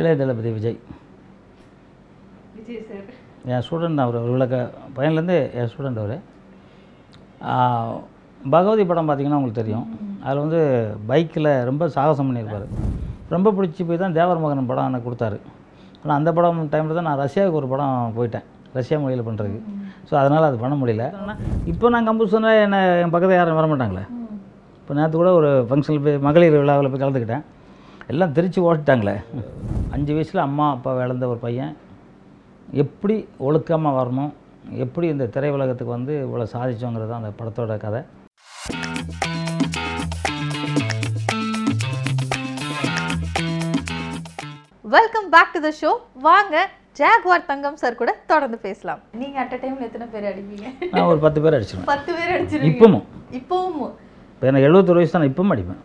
இளைய தளபதி விஜய். விஜய் சார் என் ஸ்டூடெண்ட் அவர், ஒரு விளக்க பையன்லேருந்து என் ஸ்டூடெண்ட் அவர். பகவதி படம் பார்த்திங்கன்னா உங்களுக்கு தெரியும், அதில் வந்து பைக்கில் ரொம்ப சாகசம் பண்ணியிருப்பார். ரொம்ப பிடிச்சி போய் தான் தேவர் மோகனன் படம் எனக்கு கொடுத்தாரு. ஆனால் அந்த படம் டைமில் தான் நான் ரஷ்யாவுக்கு ஒரு படம் போயிட்டேன், ரஷ்யா மொழியில் பண்ணுறதுக்கு. ஸோ அதனால் அது பண்ண முடியல. இப்போ நான் கம்பல்சனாக என்னை என் பக்கத்தில் யாரும் வர மாட்டாங்களே. இப்போ நேற்று கூட ஒரு ஃபங்க்ஷனில் போய் மகளிர் விழாவில் போய் கலந்துக்கிட்டேன், எல்லாம் திருச்சி ஓட்டிட்டாங்களே. 5 வயசில் அம்மா அப்பா இழந்த ஒரு பையன் எப்படி ஒழுக்கமாக வரணும், எப்படி இந்த திரையுலகத்துக்கு வந்து இவ்வளோ சாதிச்சோங்கிறது அந்த படத்தோட கதை. Welcome back to the show. வாங்க ஜாகுவார் தங்கம் சார் கூட தொடர்ந்து பேசலாம். நீங்க அட் டைம்ல எத்தனை பேர் அடிப்பீங்க? நான் ஒரு 10 பேர் அடிச்சிருவேன். 10 பேர் அடிச்சிருக்கீங்க? இப்பவும் இப்போ எனக்கு 70 வயசு தான், இப்பவும் அடிப்பேன்.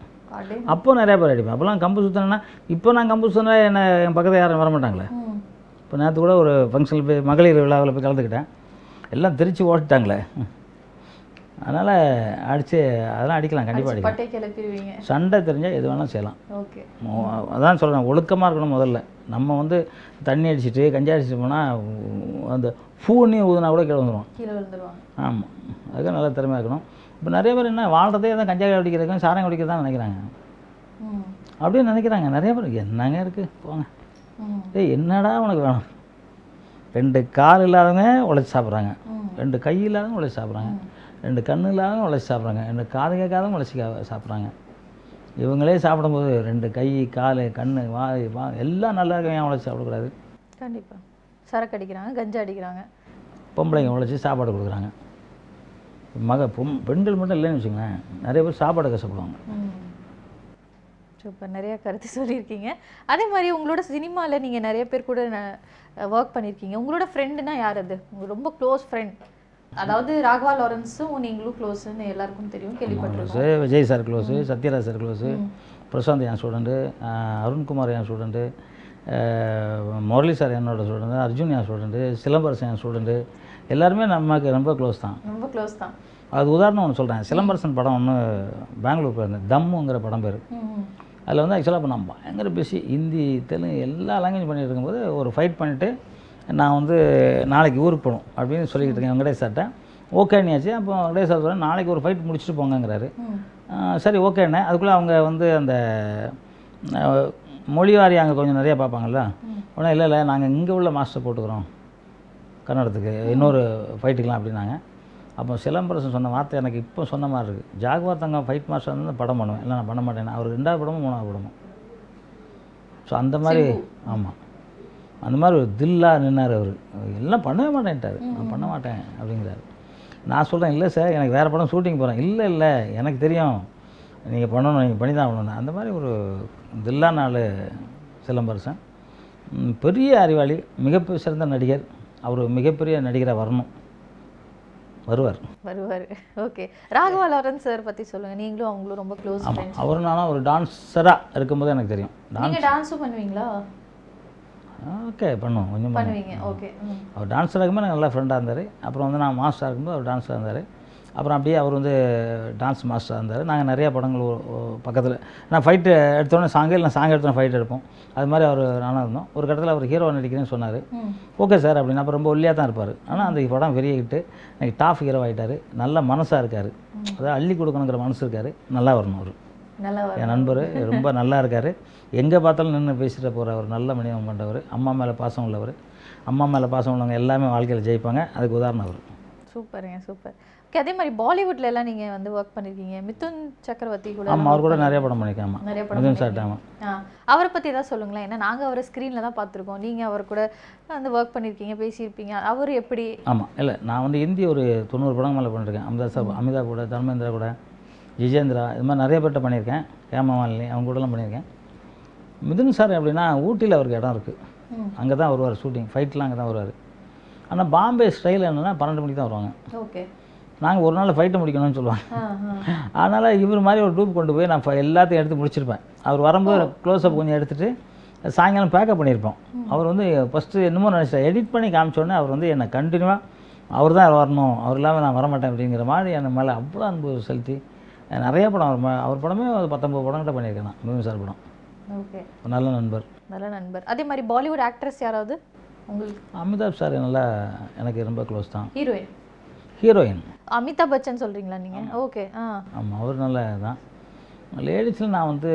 அப்போ நிறைய பேர் அடிப்பேன். அப்போலாம் கம்பு சுற்றினா, இப்போ நான் கம்பு சுற்றினா என்னை என் பக்கத்தில் யாரும் வர மாட்டாங்களே. இப்போ நேற்று கூட ஒரு ஃபங்க்ஷனில் போய் மகளிர் விழாவில் போய் கலந்துக்கிட்டேன், எல்லாம் திருச்சி ஓட்டிட்டாங்களே. அதனால் அடித்து அதெல்லாம் அடிக்கலாம், கண்டிப்பாக அடிக்கலாம். சண்டை தெரிஞ்சால் எது வேணாலும் செய்யலாம். ஓகே, அதான் சொல்கிறேன், ஒழுக்கமாக இருக்கணும். முதல்ல நம்ம வந்து தண்ணி அடிச்சுட்டு கஞ்சி அடிச்சுட்டு போனால் அந்த பூனி ஊதுனா கூட கீழே வந்துடுவோம், கீழே விழுந்துருவாங்க. ஆமாம், அதுக்காக நல்லா திறமையாக இருக்கணும். இப்போ நிறைய பேர் என்ன வாழ்கிறதே தான் கஞ்சா குடிக்கிறதுக்கும் சாரம் குடிக்கிறது தான் நினைக்கிறாங்க, அப்படின்னு நினைக்கிறாங்க நிறைய பேர். என்னங்க இருக்குது போங்க, ஏய் என்னடா உனக்கு வேணும்? 2 கால் இல்லாதவங்க உழைச்சி சாப்பிட்றாங்க, 2 கை இல்லாதவங்க உழைச்சி சாப்பிட்றாங்க, 2 கண்ணு இல்லாதவங்க உழைச்சி சாப்பிட்றாங்க, 2 காது கேட்காதவங்க உழைச்சி சாப்பிட்றாங்க. இவங்களே சாப்பிடும்போது 2 கை கால் கண்ணு வாய் வா எல்லாம் நல்லா இருக்கும், ஏன் உழைச்சி சாப்பிடக்கூடாது? கண்டிப்பாக சரக்கு அடிக்கிறாங்க, கஞ்சா அடிக்கிறாங்க, பொம்பளைங்க உழைச்சி சாப்பாடு கொடுக்குறாங்க. பெண்கள் மட்டும் இல்லைன்னு வச்சுக்கோங்களேன், நிறைய பேர் சாப்பாடு கஷ்டப்படுவாங்க. சூப்பர், நிறையா கருத்து சொல்லியிருக்கீங்க. அதே மாதிரி உங்களோட சினிமாவில் நீங்கள் நிறைய பேர் கூட ஒர்க் பண்ணியிருக்கீங்க. உங்களோட ஃப்ரெண்டுனா யார்? அது உங்கள் ரொம்ப க்ளோஸ் ஃப்ரெண்ட், அதாவது ராகவா லாரன்ஸும் நீங்களும் க்ளோஸ்ன்னு எல்லாருக்கும் தெரியும், கேள்விப்பட்டிருக்கோம். Vijay sir close, Sathyaraj sir close, Prashanth என் ஸ்டூடெண்ட்டு, அருண்குமார் என் ஸ்டூடெண்ட்டு, முரளி சார் என்னோட ஸ்டூடெண்ட்டு, அர்ஜுன் என் ஸ்டூடெண்ட்டு, சிலம்பரசன் என் ஸ்டூடெண்ட்டு, எல்லாருமே நமக்கு ரொம்ப க்ளோஸ் தான், ரொம்ப க்ளோஸ் தான். அது உதாரணம் ஒன்று சொல்கிறேன். சிலம்பரசன் படம் ஒன்று பெங்களூர் போயிருந்தேன், தம்முங்கிற படம் பேர். அதில் வந்து ஆக்சுவலாக இப்போ நான் பயங்கர பேசி ஹிந்தி தெலுங்கு எல்லா லாங்குவேஜ் பண்ணிகிட்டு இருக்கும்போது ஒரு ஃபைட் பண்ணிவிட்டு நான் வந்து நாளைக்கு ஊருக்கு போகணும் அப்படின்னு சொல்லிக்கிட்டு இருக்கேன் வெங்கடேஷ் சார்கிட்ட. ஓகேன்னியாச்சு. அப்போ வெங்கடேஷ் சார் சொல்கிறேன், நாளைக்கு ஒரு ஃபைட் முடிச்சுட்டு போங்கங்கிறாரு. சரி ஓகேண்ணே. அதுக்குள்ளே அவங்க வந்து அந்த மொழிவாரி அங்கே கொஞ்சம் நிறையா பார்ப்பாங்கள்ல. உடனே இல்லை இல்லை நாங்கள் இங்கே உள்ள மாஸ்டர் போட்டுக்கிறோம் கன்னடத்துக்கு, இன்னொரு ஃபைட்டுக்கலாம் அப்படின்னாங்க. அப்போ சிலம்பரசன் சொன்ன வார்த்தை எனக்கு இப்போ சொன்ன மாதிரி இருக்குது. ஜாகுவார் தங்கம் ஃபைட் மாஸ்டர் வந்து படம் பண்ணுவேன், இல்லை நான் பண்ண மாட்டேன். அவர் 2ஆவது படமும் 3ஆவது படமும். ஸோ அந்த மாதிரி, ஆமாம் அந்த மாதிரி ஒரு தில்லாக நின்னார் அவர். எல்லாம் பண்ணவே மாட்டேன்ட்டார், நான் பண்ண மாட்டேன் அப்படிங்கிறாரு. நான் சொல்கிறேன், இல்லை சார் எனக்கு வேறு படம் ஷூட்டிங் போகிறேன். இல்லை இல்லை எனக்கு தெரியும் நீங்கள் பண்ணணும், நீங்கள் பண்ணி தான் பண்ணணும். அந்த மாதிரி ஒரு தில்லா நாள் சிலம்பரசன். பெரிய அறிவாளி, மிகப்பெரிய சிறந்த நடிகர். அவர் மிகப்பெரிய நடிகராக வரணும், வருவார் வருவார். ஓகே, ராகவா லாரன்ஸ் சார் பற்றி சொல்லுங்கள். நீங்களும் அவங்களும் ரொம்ப க்ளோஸ். ஆமாம், அவர் நானும் ஒரு டான்ஸராக இருக்கும்போது எனக்கு தெரியும். நீங்கள் டான்ஸும் பண்ணுவீங்களா? ஓகே பண்ணுவோம், கொஞ்சம் பண்ணுவீங்க. ஓகே, அவர் டான்ஸராக இருக்கும்போது எனக்கு நல்லா ஃப்ரெண்டாக இருந்தார். அப்புறம் வந்து நான் மாஸ்டராக இருக்கும்போது அவர் டான்ஸராக இருந்தார். அப்புறம் அப்படியே அவர் வந்து டான்ஸ் மாஸ்டராக இருந்தார். நாங்கள் நிறையா படங்கள் பக்கத்தில், நான் ஃபைட்டு எடுத்தோன்னே சாங்கு, இல்லை சாங் எடுத்தோன்னே ஃபைட் எடுப்போம். அது மாதிரி அவர் நானாக இருந்தோம். ஒரு கட்டத்தில் அவர் ஹீரோ நடிக்கிறேன்னு சொன்னார். ஓகே சார் அப்படின்னு. அப்போ ரொம்ப ஒல்லியாக தான் இருப்பார், ஆனால் அந்த படம் பெரியகிட்டு எனக்கு டாப் ஹீரோ ஆகிட்டார். நல்ல மனசாக இருக்கார், அதாவது அள்ளி கொடுக்கணுங்கிற மனசு இருக்கார். நல்லா வரணும் அவர், என் நண்பர் ரொம்ப நல்லா இருக்கார். எங்கே பார்த்தாலும் நின்று பேசிகிட்டு போகிற ஒரு நல்ல மனிதம் பண்ணுறவர். அம்மா மேலே பாசம் உள்ளவர். அம்மா மேலே பாசம் உள்ளவங்க எல்லாமே வாழ்க்கையில் ஜெயிப்பாங்க, அதுக்கு உதாரணம் அவர். சூப்பருங்க, சூப்பர். ஓகே, அதே மாதிரி பாலிவுட்டில் எல்லாம் நீங்கள் வந்து ஒர்க் பண்ணியிருக்கீங்க. மிதுன் சக்கரவர்த்தி கூட? ஆமாம், அவர் கூட நிறைய படம் பண்ணியிருக்கேன். ஆமாம், நிறைய படம். மிதுன் சார், ஆமாம். அவரை பற்றி ஏதாவது சொல்லுங்களேன். ஏன்னா நாங்கள் அவரை ஸ்க்ரீனில் தான் பார்த்துருக்கோம், நீங்கள் அவர் கூட வந்து ஒர்க் பண்ணியிருக்கீங்க, பேசியிருப்பீங்க. அவர் எப்படி? ஆமாம், இல்லை நான் வந்து ஹிந்தி ஒரு 90 படம் மேலே பண்ணியிருக்கேன். அமிதா கூட, தர்மேந்திரா கூட, ஜிஜேந்திரா, இது மாதிரி நிறைய பேர்ட்ட பண்ணியிருக்கேன். ஹேமமாலினி அவங்க கூடலாம் பண்ணியிருக்கேன். மிதுன் சார் எப்படின்னா, ஊட்டியில் அவருக்கு இடம் இருக்குது, அங்கே தான் வருவார் ஷூட்டிங் ஃபைட்லாம் அங்கே தான் வருவார். ஆனால் பாம்பே ஸ்டைல் என்னென்னா 12 மணிக்கு தான் வருவாங்க. ஓகே, நாங்கள் ஒரு நாள் ஃபைட்டு முடிக்கணும்னு சொல்லுவாங்க. அதனால் இவர் மாதிரி ஒரு டூப் கொண்டு போய் நான் எல்லாத்தையும் எடுத்து முடிச்சிருப்பேன். அவர் வரும்போது க்ளோஸ்அப் கொஞ்சம் எடுத்துகிட்டு சாயங்காலம் பேக்கப் பண்ணியிருப்போம். அவர் வந்து ஃபஸ்ட்டு என்னமோ நினச்சா எடிட் பண்ணி காமிச்சோடனே அவர் வந்து என்னை கண்டினியூவாக அவர் தான் வரணும், அவர் இல்லாமல் நான் வரமாட்டேன் அப்படிங்கிற மாதிரி என்னை மேலே அவ்வளோ அனுபவம் செலுத்தி நிறைய படம். அவர் படமே 19 படம் கிட்ட பண்ணியிருக்கேன் நான், மிதுன் சார் படம். ஓகே, நல்ல நண்பர். நல்ல நண்பர். அதே மாதிரி பாலிவுட் ஆக்ட்ரஸ் யாராவது உங்களுக்கு? அமிதாப் சார் நல்லா எனக்கு ரொம்ப க்ளோஸ் தான். ஹீரோயின்? ஹீரோயின் அமிதாப் பச்சன் சொல்கிறீங்களா நீங்கள்? ஓகே. ஆ ஆமாம், அவர் நல்லா தான். லேடிஸில் நான் வந்து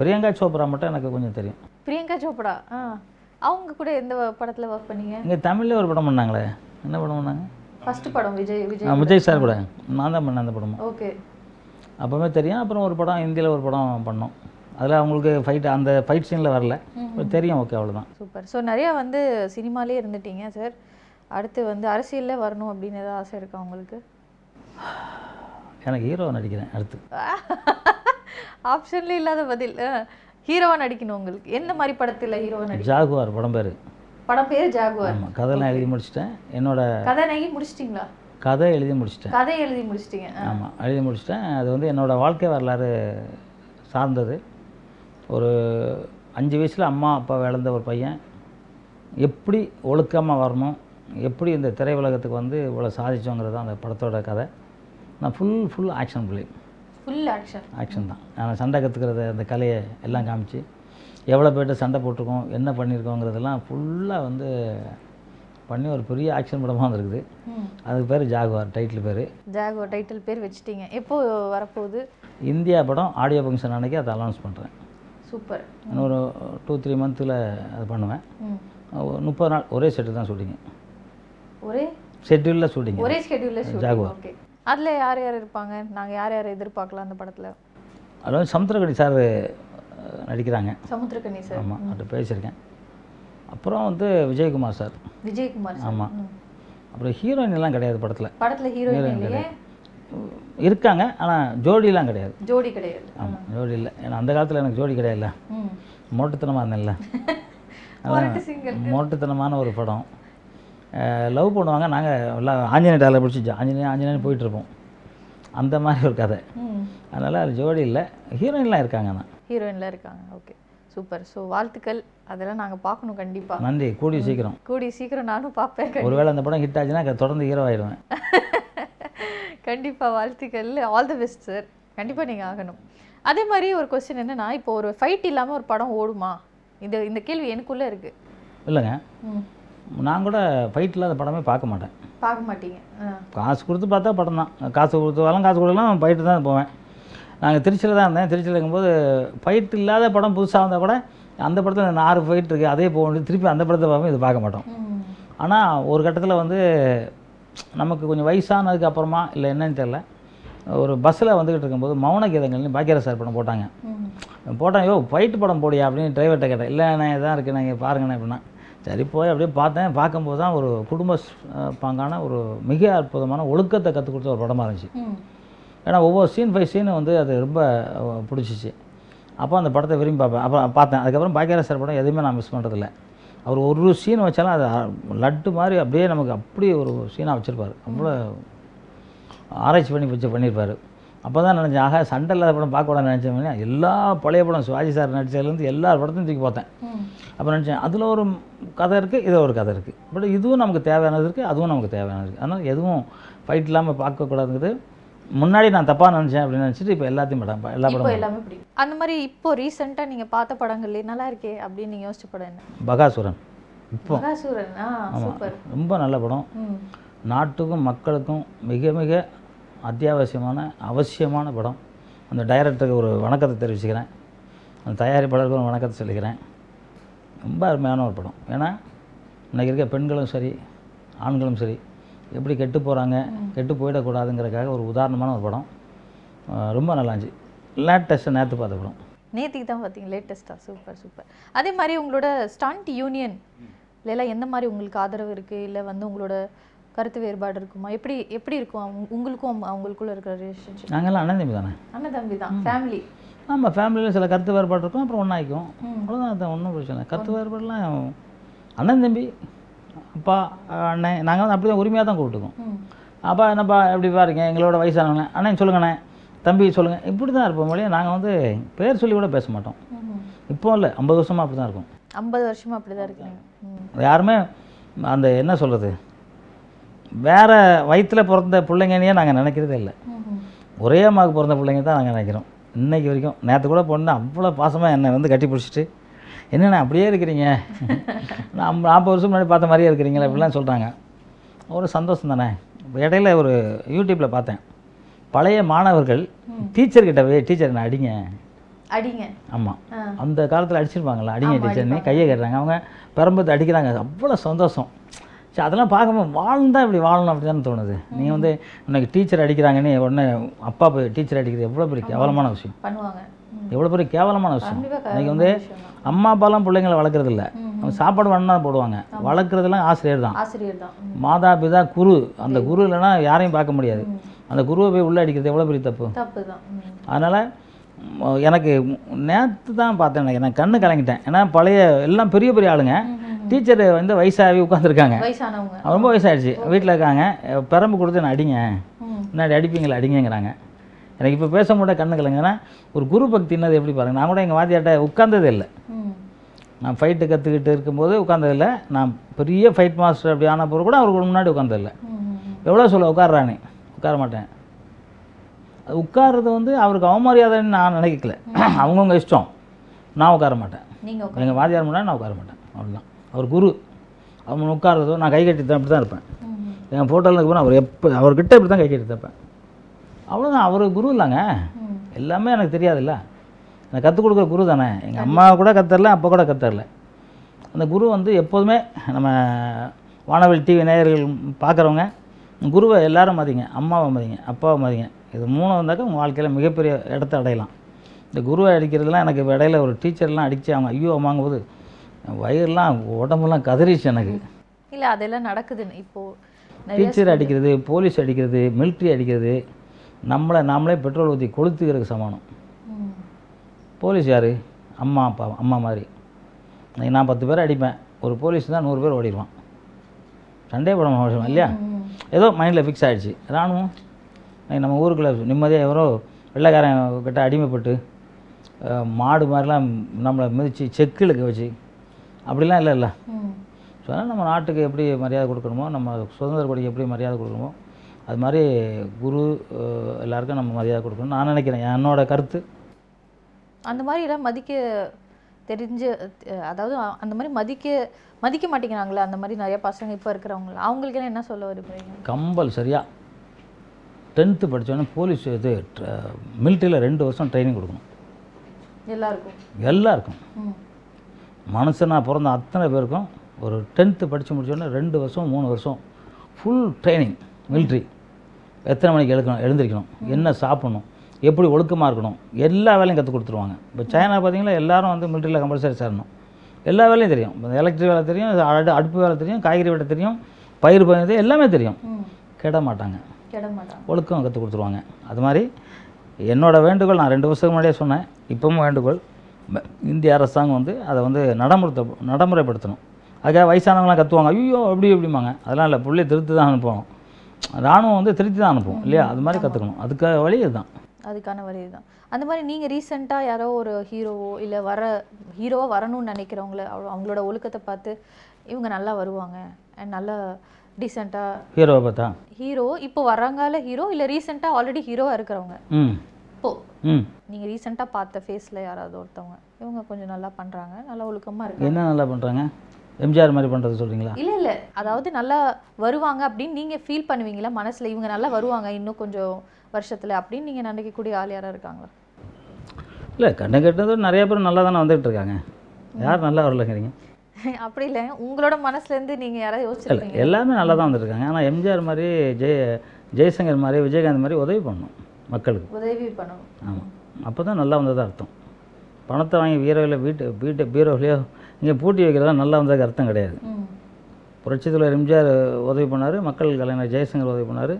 பிரியங்கா சோப்ரா மட்டும் எனக்கு கொஞ்சம் தெரியும். பிரியங்கா சோப்ரா, ஆ. அவங்க கூட எந்த படத்தில் ஒர்க் பண்ணீங்க? இங்கே தமிழில் ஒரு படம் பண்ணாங்களே, என்ன படம் பண்ணாங்க? ஃபஸ்ட்டு படம் விஜய் விஜய் விஜய் சார் கூட நான் தான் பண்ணேன் அந்த படம். ஓகே. அப்போவே தெரியும். அப்புறம் ஒரு படம் இந்தியில் ஒரு படம் பண்ணோம், அதில் அவங்களுக்கு ஃபைட், அந்த ஃபைட் சீனில் வரல, தெரியும். ஓகே, அவ்வளோதான். சூப்பர். ஸோ நிறையா வந்து சினிமாலே இருந்துட்டீங்க சார். அடுத்து வந்து அரசியலில் வரணும் அப்படின்னு ஏதாவது ஆசை இருக்கா உங்களுக்கு? எனக்கு ஹீரோவாக நடிக்கிறேன். அடுத்து ஆப்ஷன்ல இல்லாத பதில். ஹீரோவாக நடிக்கணும் உங்களுக்கு? எந்த மாதிரி படத்தில் ஹீரோவாக நடிக்கணும்? ஜாகுவார் படம் பேர். படம் பேர் ஜாகுவார். ஆமாம், கதைலாம் எழுதி முடிச்சிட்டேன். என்னோட கதை எழுதி முடிச்சிட்டிங்களா? கதை எழுதி முடிச்சிட்டேன். கதை எழுதி முடிச்சிட்டிங்க? ஆமாம், எழுதி முடிச்சிட்டேன். அது வந்து என்னோடய வாழ்க்கை வரலாறு சார்ந்தது. ஒரு 5 வயசில் அம்மா அப்பா இழந்த ஒரு பையன் எப்படி ஒழுக்கமாக வரணும், எப்படி இந்த திரையுலகத்துக்கு வந்து இவ்வளோ சாதிச்சோங்கிறது தான் அந்த படத்தோட கதை. நான் ஃபுல் ஆக்ஷன் பிள்ளைங்க. Full action. ஆக்ஷன் தான். நான் சண்டை கற்றுக்கிறது, அந்த கலையை எல்லாம் காமிச்சு எவ்வளோ போய்ட்டு சண்டை போட்டிருக்கோம், என்ன பண்ணியிருக்கோங்கிறதெல்லாம் ஃபுல்லாக வந்து பண்ணி ஒரு பெரிய ஆக்ஷன் படமாக வந்துருக்குது. அதுக்கு பேர் ஜாகுவார். டைட்டில் பேர் ஜாகுவார். டைட்டில் பேர் வச்சுட்டிங்க. எப்போது வரப்போகுது? இந்தியா படம் ஆடியோ ஃபங்க்ஷன் அன்றைக்கி அதை அனௌன்ஸ் பண்ணுறேன். சூப்பர். இன்னொரு 2-3 மந்த்தில் அது பண்ணுவேன். 30 நாள் ஒரே ஷெட்யூல் தான் ஷூட்டிங். ஒரே ஷெட்யூலில் ஷூட்டிங். ஒரே ஷெட்யூலில் ஜாகுவார். ஓகே. அதில் யார் யார் இருப்பாங்க? நாங்கள் யார் யார் எதிர்பார்க்கலாம் அந்த படத்தில்? அதாவது சமுத்திரக்கணி சார் நடிக்கிறாங்க. சமுத்திரக்கணி சார். ஆமாம், அது பேசியிருக்கேன். அப்புறம் வந்து விஜயகுமார் சார். விஜயகுமார். ஆமாம். அப்புறம் ஹீரோயின் எல்லாம் கிடையாது படத்தில். படத்தில் ஹீரோயின் கிடையாது, இருக்காங்க, ஆனால் ஜோடிலாம் கிடையாது. ஜோடி கிடையாது. ஆமாம், ஜோடி இல்லை. ஏன்னா அந்த காலத்தில் எனக்கு ஜோடி கிடையாதுல்ல, மோட்டுத்தனமாக இருந்தேன்ல, மோட்டுத்தனமான ஒரு படம். லவ் பண்ணுவாங்க, நாங்கள் எல்லாம் ஆஞ்சநேய டாலில் பிடிச்சி ஆஞ்சநேயன்னு போயிட்டுருப்போம், அந்த மாதிரி ஒரு கதை. அதனால் அது ஜோடி இல்லை. ஹீரோயின்லாம் இருக்காங்க. நான் ஹீரோயின்லாம் இருக்காங்க. Okay, super. ஸோ வாழ்த்துக்கள். அதெல்லாம் நாங்கள் பார்க்கணும் கண்டிப்பாக. நன்றி. கூடிய சீக்கிரம். கூடிய சீக்கிரம் நானும் பார்ப்பேன். ஒருவேளை அந்த படம் ஹிட் ஆச்சுன்னா தொடர்ந்து ஹீரோ ஆகிடுவேன். கண்டிப்பாக வாழ்த்துக்கள். All the best sir. கண்டிப்பாக நீங்கள் ஆகணும். அதே மாதிரி ஒரு கொஸ்டின் என்னென்னா, இப்போ ஒரு ஃபைட் இல்லாமல் ஒரு படம் ஓடுமா? இந்த கேள்வி எனக்குள்ளே இருக்குது. இல்லைங்க, நான் கூட ஃபைட்டில் அந்த படமே பார்க்க மாட்டேன். பார்க்க மாட்டீங்க? காசு கொடுத்து பார்த்தா படம் தான். காசு கொடுத்து வரலாம், காசு கொடுக்கலாம், ஃபைட்டு தான் போவேன். நாங்கள் திருச்சியில் தான் இருந்தேன். திருச்சியில் இருக்கும்போது ஃபைட் இல்லாத படம் புதுசாக வந்தால் கூட அந்த படத்தில் 4 ஃபைட் இருக்குது, அதே போக வேண்டியது, திருப்பி அந்த படத்தை பார்ப்போம், இது பார்க்க மாட்டோம். ஆனால் ஒரு கட்டத்தில் வந்து நமக்கு கொஞ்சம் வயசானதுக்கு அப்புறமா இல்லை என்னன்னு தெரில, ஒரு பஸ்ஸில் வந்துக்கிட்டு இருக்கும்போது மௌன கீதங்கள்னு பாக்கியராஜ் சார் படம் போட்டாங்க. யோ ஃபைட்டு படம் போடியா அப்படின்னு டிரைவர்கிட்ட கேட்டேன். இல்லை நான் இதான் இருக்குது, நீங்கள் பாருங்கண்ணே அப்படின்னா சரி போய் அப்படியே பார்த்தேன். பார்க்கும்போது தான் ஒரு குடும்ப பாங்கான ஒரு மிக அற்புதமான ஒழுக்கத்தை கற்றுக் கொடுத்த ஒரு படமாக இருந்துச்சு. ஏன்னா ஒவ்வொரு சீன் பை சீனு வந்து அது ரொம்ப பிடிச்சிச்சு. அப்போ அந்த படத்தை விரும்பி பார்ப்பேன். அப்புறம் பார்த்தேன். அதுக்கப்புறம் பாக்கியராஜ் சார் படம் எதுவுமே நான் மிஸ் பண்ணுறதில்ல. அவர் ஒரு சீன் வச்சாலும் அது லட்டு மாதிரி அப்படியே நமக்கு அப்படி ஒரு சீனாக வச்சுருப்பார். அவ்வளோ ஆராய்ச்சி பண்ணி பண்ணியிருப்பார். அப்போ தான் நினச்சேன், ஆக சண்டை இல்லாத படம் பார்க்க கூடாது நினச்சேன். எல்லா பழைய படம் சுவாஜி சார் நடிச்சதுலேருந்து எல்லா படத்தையும் தூக்கி பார்த்தேன். அப்போ நினச்சேன் அதில் ஒரு கதை இருக்குது, இதில் ஒரு கதை இருக்குது, பட் இதுவும் நமக்கு தேவையானது இருக்குது, அதுவும் நமக்கு தேவையானது இருக்குது. அதனால் எதுவும் ஃபைட் இல்லாமல் பார்க்கக்கூடாதுங்கிறது முன்னாடி நான் தப்பாக நினச்சேன் அப்படின்னு நினச்சிட்டு இப்போ எல்லாத்தையும் படம் எல்லா படமும் எல்லாமே பிடிக்கும். அந்த மாதிரி இப்போ ரீசெண்டாக நீங்கள் பார்த்த படங்கள்லேயே நல்லா இருக்கே அப்படின்னு நீங்கள் யோசிச்ச படம் என்ன? பகசூரன். இப்போ பகசூரன் ரொம்ப நல்ல படம். நாட்டுக்கும் மக்களுக்கும் மிக மிக அவசியமான படம். அந்த டைரக்டருக்கு ஒரு வணக்கத்தை தெரிவிச்சுக்கிறேன், அந்த தயாரிப்பாளருக்கு ஒரு வணக்கத்தை சொல்லிக்கிறேன். ரொம்ப அருமையான ஒரு படம். ஏன்னா இன்றைக்கி இருக்க பெண்களும் சரி ஆண்களும் சரி எப்படி கெட்டு போகிறாங்க, கெட்டு போயிடக்கூடாதுங்கிறக்காக ஒரு உதாரணமான ஒரு படம். ரொம்ப நல்லா இருந்துச்சு. லேட்டஸ்ட்டாக நேற்று பார்த்த படம். நேற்றுக்கு தான் பார்த்தீங்க? லேட்டஸ்ட்டாக. Super super. அதே மாதிரி உங்களோட ஸ்டண்ட் யூனியன் எல்லாம் எந்த மாதிரி உங்களுக்கு ஆதரவு இருக்குது, இல்லை வந்து உங்களோட கருத்து வேறுபாடு இருக்குமா? எப்படி எப்படி இருக்கும் உங்களுக்கும் அவங்களுக்குள்ள இருக்கிற ரிலேஷன்ஷிப்? நாங்கள்லாம் அண்ணன் தம்பி தானே. அண்ணன் தம்பி தான், ஃபேமிலி. ஆமாம், ஃபேமிலியில் சில கருத்து வேறுபாடு இருக்கும், அப்புறம் ஒன்றாக்கும், அவ்வளோதான். அது ஒன்றும் பிரச்சனை இல்லை. கருத்து வேறுபாடுலாம் அண்ணன் தம்பி, அப்பா அண்ணன், நாங்கள் வந்து அப்படி தான் உரிமையாக தான் கூப்பிட்டுக்கோம். அப்பா என்னப்பா எப்படி பாருங்க, எங்களோட வயசானவங்க அண்ணன் சொல்லுங்கண்ணே, தம்பி சொல்லுங்கள், இப்படி தான் இருப்போம் மொழியாக. நாங்கள் வந்து பேர் சொல்லி கூட பேச மாட்டோம். இப்போ இல்லை, 50 வருஷமாக அப்படி தான் இருக்கும். 50 வருஷமாக அப்படி தான் இருக்குங்க. யாருமே அந்த என்ன சொல்கிறது, வேறு வயிற்றில் பிறந்த பிள்ளைங்கன்னே நாங்கள் நினைக்கிறதே இல்லை. ஒரே அம்மாவுக்கு பிறந்த பிள்ளைங்க தான் நாங்கள் நினைக்கிறோம். இன்றைக்கி வரைக்கும். நேற்று கூட பொண்ணு அவ்வளோ பாசமாக என்னை வந்து கட்டி பிடிச்சிட்டு, என்னென்ன அப்படியே இருக்கிறீங்க, 40 வருஷம் முன்னாடி பார்த்த மாதிரியே இருக்கிறீங்களா அப்படிலாம் சொல்கிறாங்க. ஒரு சந்தோஷம் தானே. இடையில ஒரு யூடியூப்பில் பார்த்தேன், பழைய மாணவர்கள் டீச்சர்கிட்ட போய் டீச்சர் என்ன அடிங்க அடிங்க, ஆமாம் அந்த காலத்தில் அடிச்சிருப்பாங்களா, அடிங்க டீச்சர்னு கையை கேட்குறாங்க, அவங்க பெரம்பத்து அடிக்கிறாங்க. அவ்வளோ சந்தோஷம். சரி, அதெல்லாம் பார்க்கும்போது வாழ்ந்தால் இப்படி வாழணும் அப்படி தானே தோணுது. நீங்கள் வந்து இன்னைக்கு டீச்சர் அடிக்கிறாங்கன்னு உடனே அப்பா போய் டீச்சர் அடிக்கிறது எவ்வளோ பெரிய கேவலமான விஷயம் பண்ணுவாங்க, எவ்வளோ பெரிய கேவலமான விஷயம். இன்றைக்கி வந்து அம்மா அப்பாலாம் பிள்ளைங்களை வளர்க்குறது இல்லை, அவங்க சாப்பாடு வேணும்னா போடுவாங்க, வளர்க்குறதுலாம் ஆசிரியர் தான், ஆசிரியர் தான், மாதா பிதா குரு. அந்த குரு இல்லைன்னா யாரையும் பார்க்க முடியாது. அந்த குருவை போய் உள்ளே அடிக்கிறது எவ்வளோ பெரிய தப்பு, தப்பு தான். அதனால் எனக்கு நேற்று தான் பார்த்தேன், எனக்கு கண்ணு கலங்கிட்டேன். ஏன்னா பழைய எல்லாம் பெரிய பெரிய ஆளுங்க, டீச்சர் வந்து வயசாகி உட்காந்துருக்காங்க, ரொம்ப வயசாகிடுச்சு, வீட்டில் இருக்காங்க, பெரம்பு கொடுத்து நான் அடிங்க, முன்னாடி அடிப்பீங்களா அடிங்கிறாங்க. எனக்கு இப்போ பேச முடியாது, கண்ணு கலங்குன்னா ஒரு குரு பக்தின்னது எப்படி பாருங்க. நான் கூட எங்கள் வாத்தியாட்ட உட்கார்ந்தது இல்லை, நான் ஃபைட்டு கற்றுக்கிட்டு இருக்கும்போது உட்கார்ந்ததில்லை, நான் பெரிய ஃபைட் மாஸ்டர் அப்படி ஆன போது கூட அவருக்கு முன்னாடி உட்கார்ந்ததில்லை. எவ்வளோ சொல்ல உட்கார்றானே, உட்கார மாட்டேன். அது உட்கார்றது வந்து அவருக்கு அவமரியாதைன்னு நான் நினைக்கல, அவங்கவுங்க இஷ்டம். நான் உட்கார மாட்டேன், எங்கள் வாத்தியார் முன்னாடி நான் உட்கார மாட்டேன், அவ்வளோதான். அவர் குரு, அவங்க உட்கார்றதோ நான் கை கட்டி தான் அப்படி தான் இருப்பேன். என் ஃபோட்டோவில் போனால் அவர் எப்போ அவர்கிட்ட இப்படி தான் கை கட்டி தப்பேன், அவ்வளோதான். அவர் குரு இல்லைங்க, எல்லாமே எனக்கு தெரியாதுல்ல, நான் கற்றுக் கொடுக்குற குரு தானே. எங்கள் அம்மா கூட கற்றுரல, அப்போ கூட கற்றுரல. அந்த குரு வந்து எப்போதுமே நம்ம வானவில் டிவி நேயர்கள் பார்க்குறவங்க குருவை எல்லாரும் மதிங்க, அம்மாவை மதிங்க, அப்பாவை மதிங்க. இது மூணு வந்தாக்க உங்கள் வாழ்க்கையில் மிகப்பெரிய இடத்த அடையலாம். இந்த குருவை அடிக்கிறதுலாம் எனக்கு இப்போ இடையில ஒரு டீச்சர்லாம் அடித்து அவங்க ஐயோ வாங்கும்போது வயிறுலாம் உடம்புலாம் கதறிச்சு எனக்கு. இல்லை அதெல்லாம் நடக்குதுன்னு இப்போது டீச்சர் அடிக்கிறது, போலீஸ் அடிக்கிறது, மிலிட்ரி அடிக்கிறது, நம்மளை நாமளே பெட்ரோல் ஊற்றி கொளுத்துக்கிறதுக்கு சமானம். போலீஸ் யார்? அம்மா அப்பா, அம்மா மாதிரி. இன்றைக்கி நான் 10 பேர் அடிப்பேன், ஒரு போலீஸ் தான் 100 பேர் ஓடிடுவான். சண்டே படம் அவசியம் இல்லையா? ஏதோ மைண்டில் ஃபிக்ஸ் ஆகிடுச்சு. ராணுவம் நம்ம ஊருக்குள்ளே நிம்மதியாக எவரோ வெள்ளைக்காரன் கிட்ட அடிமைப்பட்டு மாடு மாதிரிலாம் நம்மளை மிதித்து செக்கிலுக்கு வச்சு அப்படிலாம் இல்லை இல்லை. ஸோ அதனால் நம்ம நாட்டுக்கு எப்படி மரியாதை கொடுக்கணுமோ, நம்ம சுதந்திர கொடிக்கு எப்படி மரியாதை கொடுக்கணுமோ, அது மாதிரி குரு எல்லாருக்கும் நம்ம மரியாதை கொடுக்கணும்னு நான் நினைக்கிறேன், என்னோட கருத்து. அந்த மாதிரி எல்லாம் மதிக்க தெரிஞ்சு, அதாவது அந்த மாதிரி மதிக்க மாட்டேங்கிறாங்களே, அந்த மாதிரி நிறைய பசங்க இப்போ இருக்கிறவங்கள, அவங்களுக்கெல்லாம் என்ன சொல்ல விரும்புகிறீங்க? கம்பல்சரியாக 10th படித்தோடனே போலீஸ் இது மிலிட்ரியில் 2 வருஷம் ட்ரைனிங் கொடுக்கணும் எல்லாருக்கும், எல்லாருக்கும். மனுஷனாக பிறந்த அத்தனை பேருக்கும் ஒரு 10th படித்து முடித்தோடனே 2 வருஷம் 3 வருஷம் ஃபுல் ட்ரைனிங் மிலிட்ரி. எத்தனை மணிக்கு எழுந்திரிக்கணும், என்ன சாப்பிடணும், எப்படி ஒழுக்கமாக இருக்கணும், எல்லா வேலையும் கற்றுக் கொடுத்துருவாங்க. இப்போ சைனா பார்த்தீங்கன்னா எல்லாரும் வந்து மிலிட்ரியில் கம்பல்சரி சேரணும். எல்லா வேலையும் தெரியும், எலக்ட்ரிக் வேலை தெரியும், அடுப்பு வேலை தெரியும், காய்கறி வேலை தெரியும், பயிர் பயிர் எல்லாமே தெரியும். கெட மாட்டாங்க, ஒழுக்கம் கற்றுக் கொடுத்துருவாங்க. அது மாதிரி என்னோடய வேண்டுகோள், நான் 2 வருஷத்துக்கு முன்னாடியே சொன்னேன், இப்போவும் வேண்டுகோள், இந்திய அரசாங்கம் வந்து அதை வந்து நடைமுறைப்படுத்தணும். அதுக்காக வயசானவங்களாம் கற்றுவாங்க, ஐயோ அப்படி எப்படிம்பாங்க, அதெல்லாம் இல்லை, பிள்ளையை திருத்தி தான் அனுப்புவோம், ராணுவம் வந்து திருத்தி தான் அனுப்புவோம் இல்லையா? அது மாதிரி கற்றுக்கணும், அதுக்காக வழி இதுதான், அதுக்கான வழி தான். அந்த மாதிரி நீங்கள் ரீசெண்டாக யாரோ ஒரு ஹீரோவோ இல்லை ஹீரோவாக வரணும்னு நினைக்கிறவங்கள அவங்களோட ஒழுக்கத்தை பார்த்து இவங்க நல்லா வருவாங்க அண்ட் நல்லா டீசெண்டாக ஹீரோவை பார்த்தா ஹீரோ இப்போ வர்றாங்கால ஹீரோ இல்லை ரீசெண்டாக ஆல்ரெடி ஹீரோவாக இருக்கிறவங்க இப்போது நீங்கள் ரீசெண்டாக பார்த்த ஃபேஸில் யாராவது ஒருத்தவங்க இவங்க கொஞ்சம் நல்லா பண்ணுறாங்க, நல்லா ஒழுக்கமாக இருக்கு, என்ன நல்லா பண்ணுறாங்க, எம்ஜிஆர் மாதிரி பண்ணுறது சொல்கிறீங்களா? இல்லை இல்லை, அதாவது நல்லா வருவாங்க அப்படின்னு நீங்கள் ஃபீல் பண்ணுவீங்களா மனசில், இவங்க நல்லா வருவாங்க இன்னும் கொஞ்சம் வருஷத்தில் அப்படின்னு நீங்கள் நினைக்கக்கூடிய ஆள் யாராக இருக்காங்களா? இல்லை கண்ணை கட்டினதும் நிறையா பேர் நல்லா தானே வந்துகிட்டு இருக்காங்க, யார் நல்லா வரலங்கிறீங்க? அப்படி இல்லை, உங்களோட மனசுலேருந்து நீங்கள் யாராவது யோசிச்சிருக்கீங்க? எல்லாமே நல்லா தான் வந்துருக்காங்க. ஆனால் எம்ஜிஆர் மாதிரி ஜெயசங்கர் மாதிரி விஜயகாந்த் மாதிரி உதவி பண்ணணும், மக்களுக்கு உதவி பண்ணணும். ஆமாம், அப்போ தான் நல்லா வந்ததாக அர்த்தம். பணத்தை வாங்கி வீரவில் வீட்டு பீரோவிலையோ இங்கே பூட்டி வைக்கிறதெல்லாம் நல்லா வந்ததுக்கு அர்த்தம் கிடையாது. புரட்சித் தலைவர் எம்ஜிஆர் உதவி பண்ணார், மக்கள் கலைஞர் ஜெயசங்கர் உதவி பண்ணார்,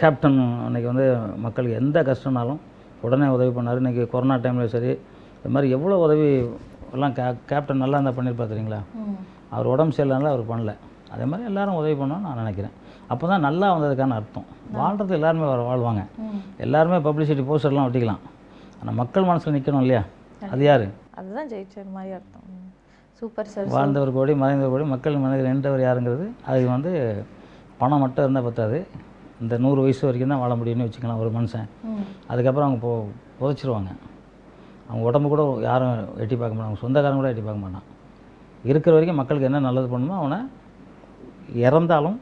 கேப்டன் அன்றைக்கி வந்து மக்களுக்கு எந்த கஷ்டம்னாலும் உடனே உதவி பண்ணார். இன்றைக்கி கொரோனா டைம்லேயும் சரி, இது மாதிரி எவ்வளோ உதவி எல்லாம் கேப்டன் நல்லா இருந்தால் பண்ணியிருப்பா தெரியுங்களா? அவர் உடம்பு சரியில்லைனால அவர் பண்ணல. அதே மாதிரி எல்லோரும் உதவி பண்ணணும்னு நான் நினைக்கிறேன். அப்போ தான் நல்லா வந்ததுக்கான அர்த்தம். வாழ்கிறது எல்லாருமே வாழ்வாங்க, எல்லாருமே பப்ளிசிட்டி போஸ்டர்லாம் ஒட்டிக்கலாம், ஆனால் மக்கள் மனசில் நிற்கணும் இல்லையா? அது யார்? அதுதான் ஜெயிச்சது மாதிரி அர்த்தம். Super sir. வாழ்ந்தவர் கோடி மறைந்தவர் கோடி, மக்கள் மனதில் நின்றவர் யாருங்கிறது, அது வந்து பணம் மட்டும் இருந்தால் பத்தாது, இந்த 100 வயசு வரைக்கும் தான் வாழ முடியும்னு வச்சுக்கலாம் ஒரு மனுஷன். அதுக்கப்புறம் அவங்க புதைச்சிருவாங்க. அவங்க உடம்பு கூட யாரும் எட்டி பார்க்க மாட்டாங்க, அவங்க சொந்தக்காரங்க கூட எட்டி பார்க்க மாட்டான். இருக்கிற வரைக்கும் மக்களுக்கு என்ன நல்லது பண்ணணுமோ அவனை இறந்தாலும்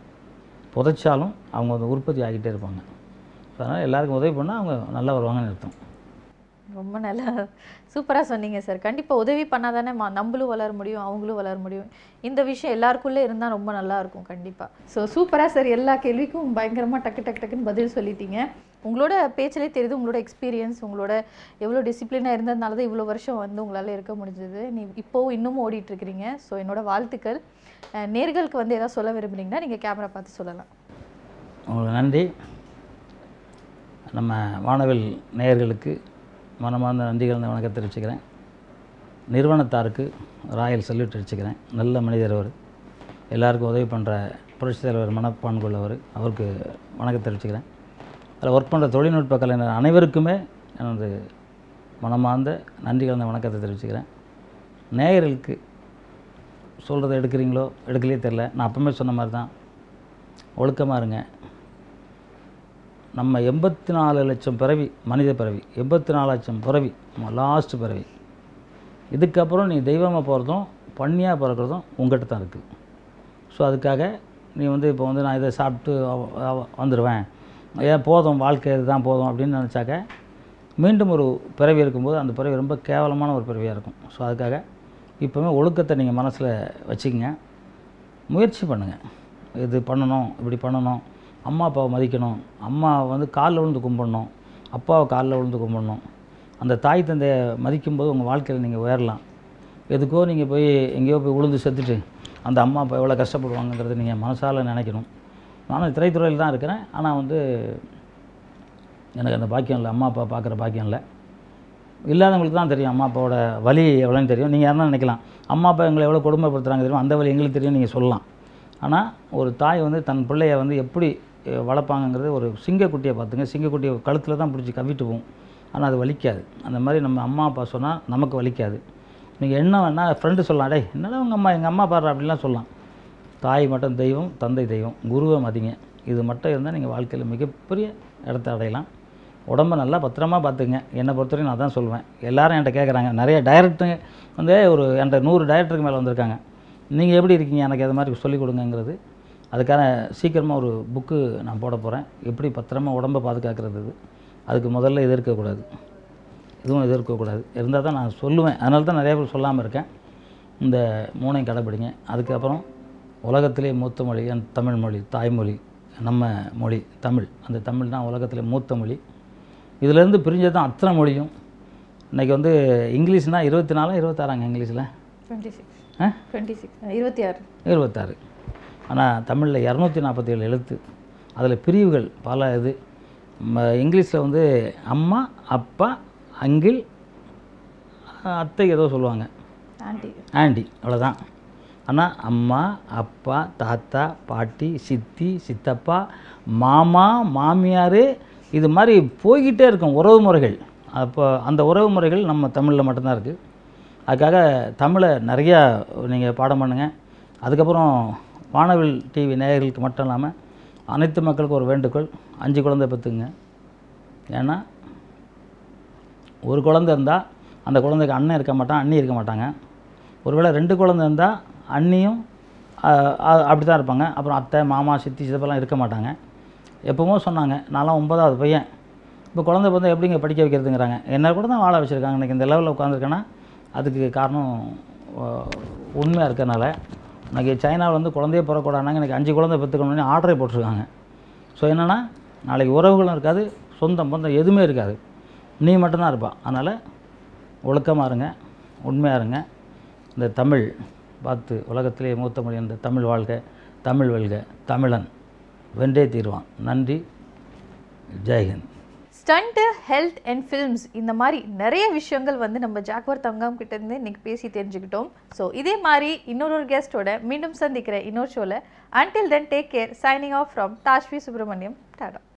புதைச்சாலும் அவங்க வந்து உற்பத்தி ஆகிட்டே இருப்பாங்க. ஸோ அதனால் எல்லாருக்கும் உதவி பண்ணால் அவங்க நல்லா வருவாங்கன்னு அர்த்தம். ரொம்ப நல்லா சூப்பராக சொன்னீங்க சார். கண்டிப்பாக உதவி பண்ணால் தானே நம்மளும் வளர முடியும், அவங்களும் வளர முடியும். இந்த விஷயம் எல்லாருக்குள்ளே இருந்தால் ரொம்ப நல்லாயிருக்கும் கண்டிப்பாக. ஸோ சூப்பராக சார், எல்லா கேள்விக்கும் பயங்கரமாக டக்கு டக்கு டக்குன்னு பதில் சொல்லிட்டீங்க. உங்களோட பேச்சிலே தெரியுது உங்களோட எக்ஸ்பீரியன்ஸ், உங்களோட எவ்வளோ டிசிப்ளினாக இருந்ததுனால தான் இவ்வளோ வருஷம் வந்து உங்களால் இருக்க முடிஞ்சது. நீ இப்போவும் இன்னமும் ஓடிட்டுருக்கிறீங்க. ஸோ என்னோடய வாழ்த்துக்கள். நேர்களுக்கு வந்து எதாவது சொல்ல விரும்புகிறீங்கன்னா நீங்கள் கேமரா பார்த்து சொல்லலாம். உங்களுக்கு நன்றி. நம்ம வானவில் நேயர்களுக்கு மனமார்ந்த நன்றி கலந்த வணக்கத்தை தெரிவிச்சுக்கிறேன். நிறுவனத்தாருக்கு ராயல் சல்யூட் அடிச்சுக்கிறேன். நல்ல மனிதர் அவர், எல்லாருக்கும் உதவி பண்ணுற புரட்சித் தலைவர் மனப்பான் கொள்ளவர், அவருக்கு வணக்கத்தை தெரிவிச்சுக்கிறேன். அதில் ஒர்க் பண்ணுற தொழில்நுட்ப கலைஞர் அனைவருக்குமே எனது மனமார்ந்த நன்றி கலந்த வணக்கத்தை தெரிவிச்சுக்கிறேன். நேயர்களுக்கு சொல்கிறத எடுக்கிறீங்களோ எடுக்கலையே தெரில, நான் அப்போவுமே சொன்ன மாதிரி தான், ஒழுக்கமாக இருங்க. நம்ம 84 லட்சம் பிறவி, மனித பிறவி 84 லட்சம் பிறவி நம்ம லாஸ்ட்டு பிறவி. இதுக்கப்புறம் நீ தெய்வமாக போகிறதும் பண்ணியாக பிறக்கிறதும் உங்கள்கிட்ட தான் இருக்குது. ஸோ அதுக்காக நீ வந்து இப்போ வந்து நான் இதை சாப்பிட்டு வந்துடுவேன், ஏன் போதும் வாழ்க்கை இதுதான் போதும் அப்படின்னு நினச்சாக்க மீண்டும் ஒரு பிறவி இருக்கும்போது அந்த பிறவி ரொம்ப கேவலமான ஒரு பிறவியாக இருக்கும். ஸோ அதுக்காக இப்போவுமே ஒழுக்கத்தை நீங்கள் மனசில் வச்சுக்கோங்க. முயற்சி பண்ணுங்கள், இது பண்ணணும், இப்படி பண்ணணும், அம்மா அப்பாவை மதிக்கணும், அம்மா வந்து காலில் விழுந்து கும்பிடணும், அப்பாவை காலில் விழுந்து கும்பிடணும். அந்த தாய் தந்தையை மதிக்கும்போது உங்கள் வாழ்க்கையில் நீங்கள் உயரலாம். எதுக்கோ நீங்கள் போய் எங்கேயோ போய் விழுந்து செத்துட்டு அந்த அம்மா அப்பா எவ்வளோ கஷ்டப்படுவாங்கங்கிறது நீங்கள் மனசால் நினைக்கணும். நானும் திரைத்துறையில் தான் இருக்கிறேன், ஆனால் வந்து எனக்கு அந்த பாக்கியம் இல்லை, அம்மா அப்பா பார்க்குற பாக்கியம் இல்லை. இல்லாதவங்களுக்கு தான் தெரியும் அம்மா அப்பாவோட வலி எவ்வளோன்னு தெரியும். நீங்கள் யாருன்னா நினைக்கலாம் அம்மா அப்பா எங்களை எவ்வளோ கொடுமைப்படுத்துகிறாங்க தெரியும், அந்த வலி எங்களுக்கு தெரியும் நீங்கள் சொல்லலாம். ஆனால் ஒரு தாய் வந்து தன் பிள்ளையை வந்து எப்படி வளர்ப்பாங்கங்கிறது, ஒரு சிங்கக்குட்டியை பார்த்துங்க, சிங்கக்குட்டியை கழுத்தில் தான் பிடிச்சி கவிட்டு போகும், ஆனால் அது வலிக்காது. அந்த மாதிரி நம்ம அம்மா அப்பா சொன்னால் நமக்கு வலிக்காது. நீங்கள் என்ன வேணால் ஃப்ரெண்டு சொல்லலாம், டே என்னடா உங்கள் அம்மா எங்கள் அம்மா பாடுற அப்படின்லாம் சொல்லலாம். தாய் மட்டும் தெய்வம், தந்தை தெய்வம், குருவை மதிங்க. இது மட்டும் இருந்தால் நீங்கள் வாழ்க்கையில் மிகப்பெரிய இடத்த அடையலாம். உடம்பை நல்லா பத்திரமா பார்த்துங்க. என்னை பொறுத்தவரைக்கும் நான் தான் சொல்லுவேன், எல்லோரும் என்கிட்ட கேட்குறாங்க, நிறைய டைரக்டருங்க வந்து ஒரு என்கிட்ட 100 டைரக்டருக்கு மேலே வந்திருக்காங்க, நீங்கள் எப்படி இருக்கீங்க எனக்கு அது மாதிரி சொல்லிக் கொடுங்கங்கிறது. அதுக்கான சீக்கிரமாக ஒரு புக்கு நான் போட போகிறேன், எப்படி பத்திரமா உடம்பை பாதுகாக்கிறது. அதுக்கு முதல்ல இது இருக்கக்கூடாது, இதுவும் இது இருக்கக்கூடாது, இருந்தால் தான் நான் சொல்லுவேன். அதனால தான் நிறைய பேர் சொல்லாமல் இருக்கேன். இந்த மூணையும் கடைப்பிடிங்க. அதுக்கப்புறம் உலகத்திலே மூத்த மொழி என் தமிழ் மொழி, தாய்மொழி நம்ம மொழி தமிழ். அந்த தமிழ் தான் உலகத்திலே மூத்த மொழி. இதிலேருந்து பிரிஞ்சது தான் அத்தனை மொழியும். இன்றைக்கி வந்து இங்கிலீஷ்னால் 24 26ங்க இங்கிலீஷில் 26 26 26, ஆனால் தமிழில் 247 எழுத்து. அதில் பிரிவுகள் பல. இது இங்கிலீஷில் வந்து அம்மா அப்பா அங்கிள் அத்தை ஏதோ சொல்லுவாங்க, ஆண்டி அவ்வளோதான். ஆனால் அம்மா அப்பா தாத்தா பாட்டி சித்தி சித்தப்பா மாமா மாமியார் இது மாதிரி போய்கிட்டே இருக்கும் உறவு முறைகள். அப்போ அந்த உறவு முறைகள் நம்ம தமிழில் மட்டும்தான் இருக்குது. அதுக்காக தமிழை நிறையா நீங்கள் பாடம் பண்ணுங்கள். அதுக்கப்புறம் வானவில் டிவி நேயர்களுக்கு மட்டும் இல்லாமல் அனைத்து மக்களுக்கும் ஒரு வேண்டுகோள், 5 குழந்தை பெற்றுங்க. ஏன்னா ஒரு குழந்தை இருந்தால் அந்த குழந்தைக்கு அண்ணன் இருக்க மாட்டான், அண்ணி இருக்க மாட்டாங்க. ஒருவேளை 2 குழந்தை இருந்தால் அண்ணியும் அப்படி தான் இருப்பாங்க, அப்புறம் அத்தை மாமா சித்தி சித்தப்பெல்லாம் இருக்க மாட்டாங்க. எப்போவுமோ சொன்னாங்க நான்லாம் 9வது பையன், இப்போ குழந்தை பிறந்தா எப்படிங்க படிக்க வைக்கிறதுங்கிறாங்க. என்ன கூட தான் வாழ வச்சுருக்காங்க. இன்றைக்கி இந்த லெவலில் உட்காந்துருக்கேன்னா அதுக்கு காரணம் உண்மையாக இருக்கிறனால. இன்றைக்கி சைனாவில் வந்து குழந்தையே பிறக்கூடாதுனாங்க, எனக்கு 5 குழந்தை பெற்றுக்கணும்னு ஆர்டரே போட்டிருக்காங்க. ஸோ என்னென்னா நாளைக்கு உறவுகளும் இருக்காது, சொந்தம் பந்தம் எதுவுமே இருக்காது, நீ மட்டும்தான் இருப்பாள். அதனால் ஒழுக்கமாக இருங்க, உண்மையாக இருங்க. இந்த தமிழ் பார்த்து உலகத்திலே மூத்த மொழி என்ற தமிழ் வாழ்க, தமிழ் வெல்க, தமிழன் வென்றே தீர்வான். நன்றி, ஜெய்ஹிந்த். ஸ்டண்ட்டு, ஹெல்த் அண்ட் ஃபில்ம்ஸ், இந்த மாதிரி நிறைய விஷயங்கள் வந்து நம்ம ஜாகுவார் தங்கம் கிட்டேருந்து இன்றைக்கி பேசி தெரிஞ்சுக்கிட்டோம். ஸோ இதே மாதிரி இன்னொரு கெஸ்ட்டோட மீண்டும் சந்திக்கிற இன்னொரு ஷோவில். Until then take care. Signing off from தாஸ்வி Subramaniam. Tata.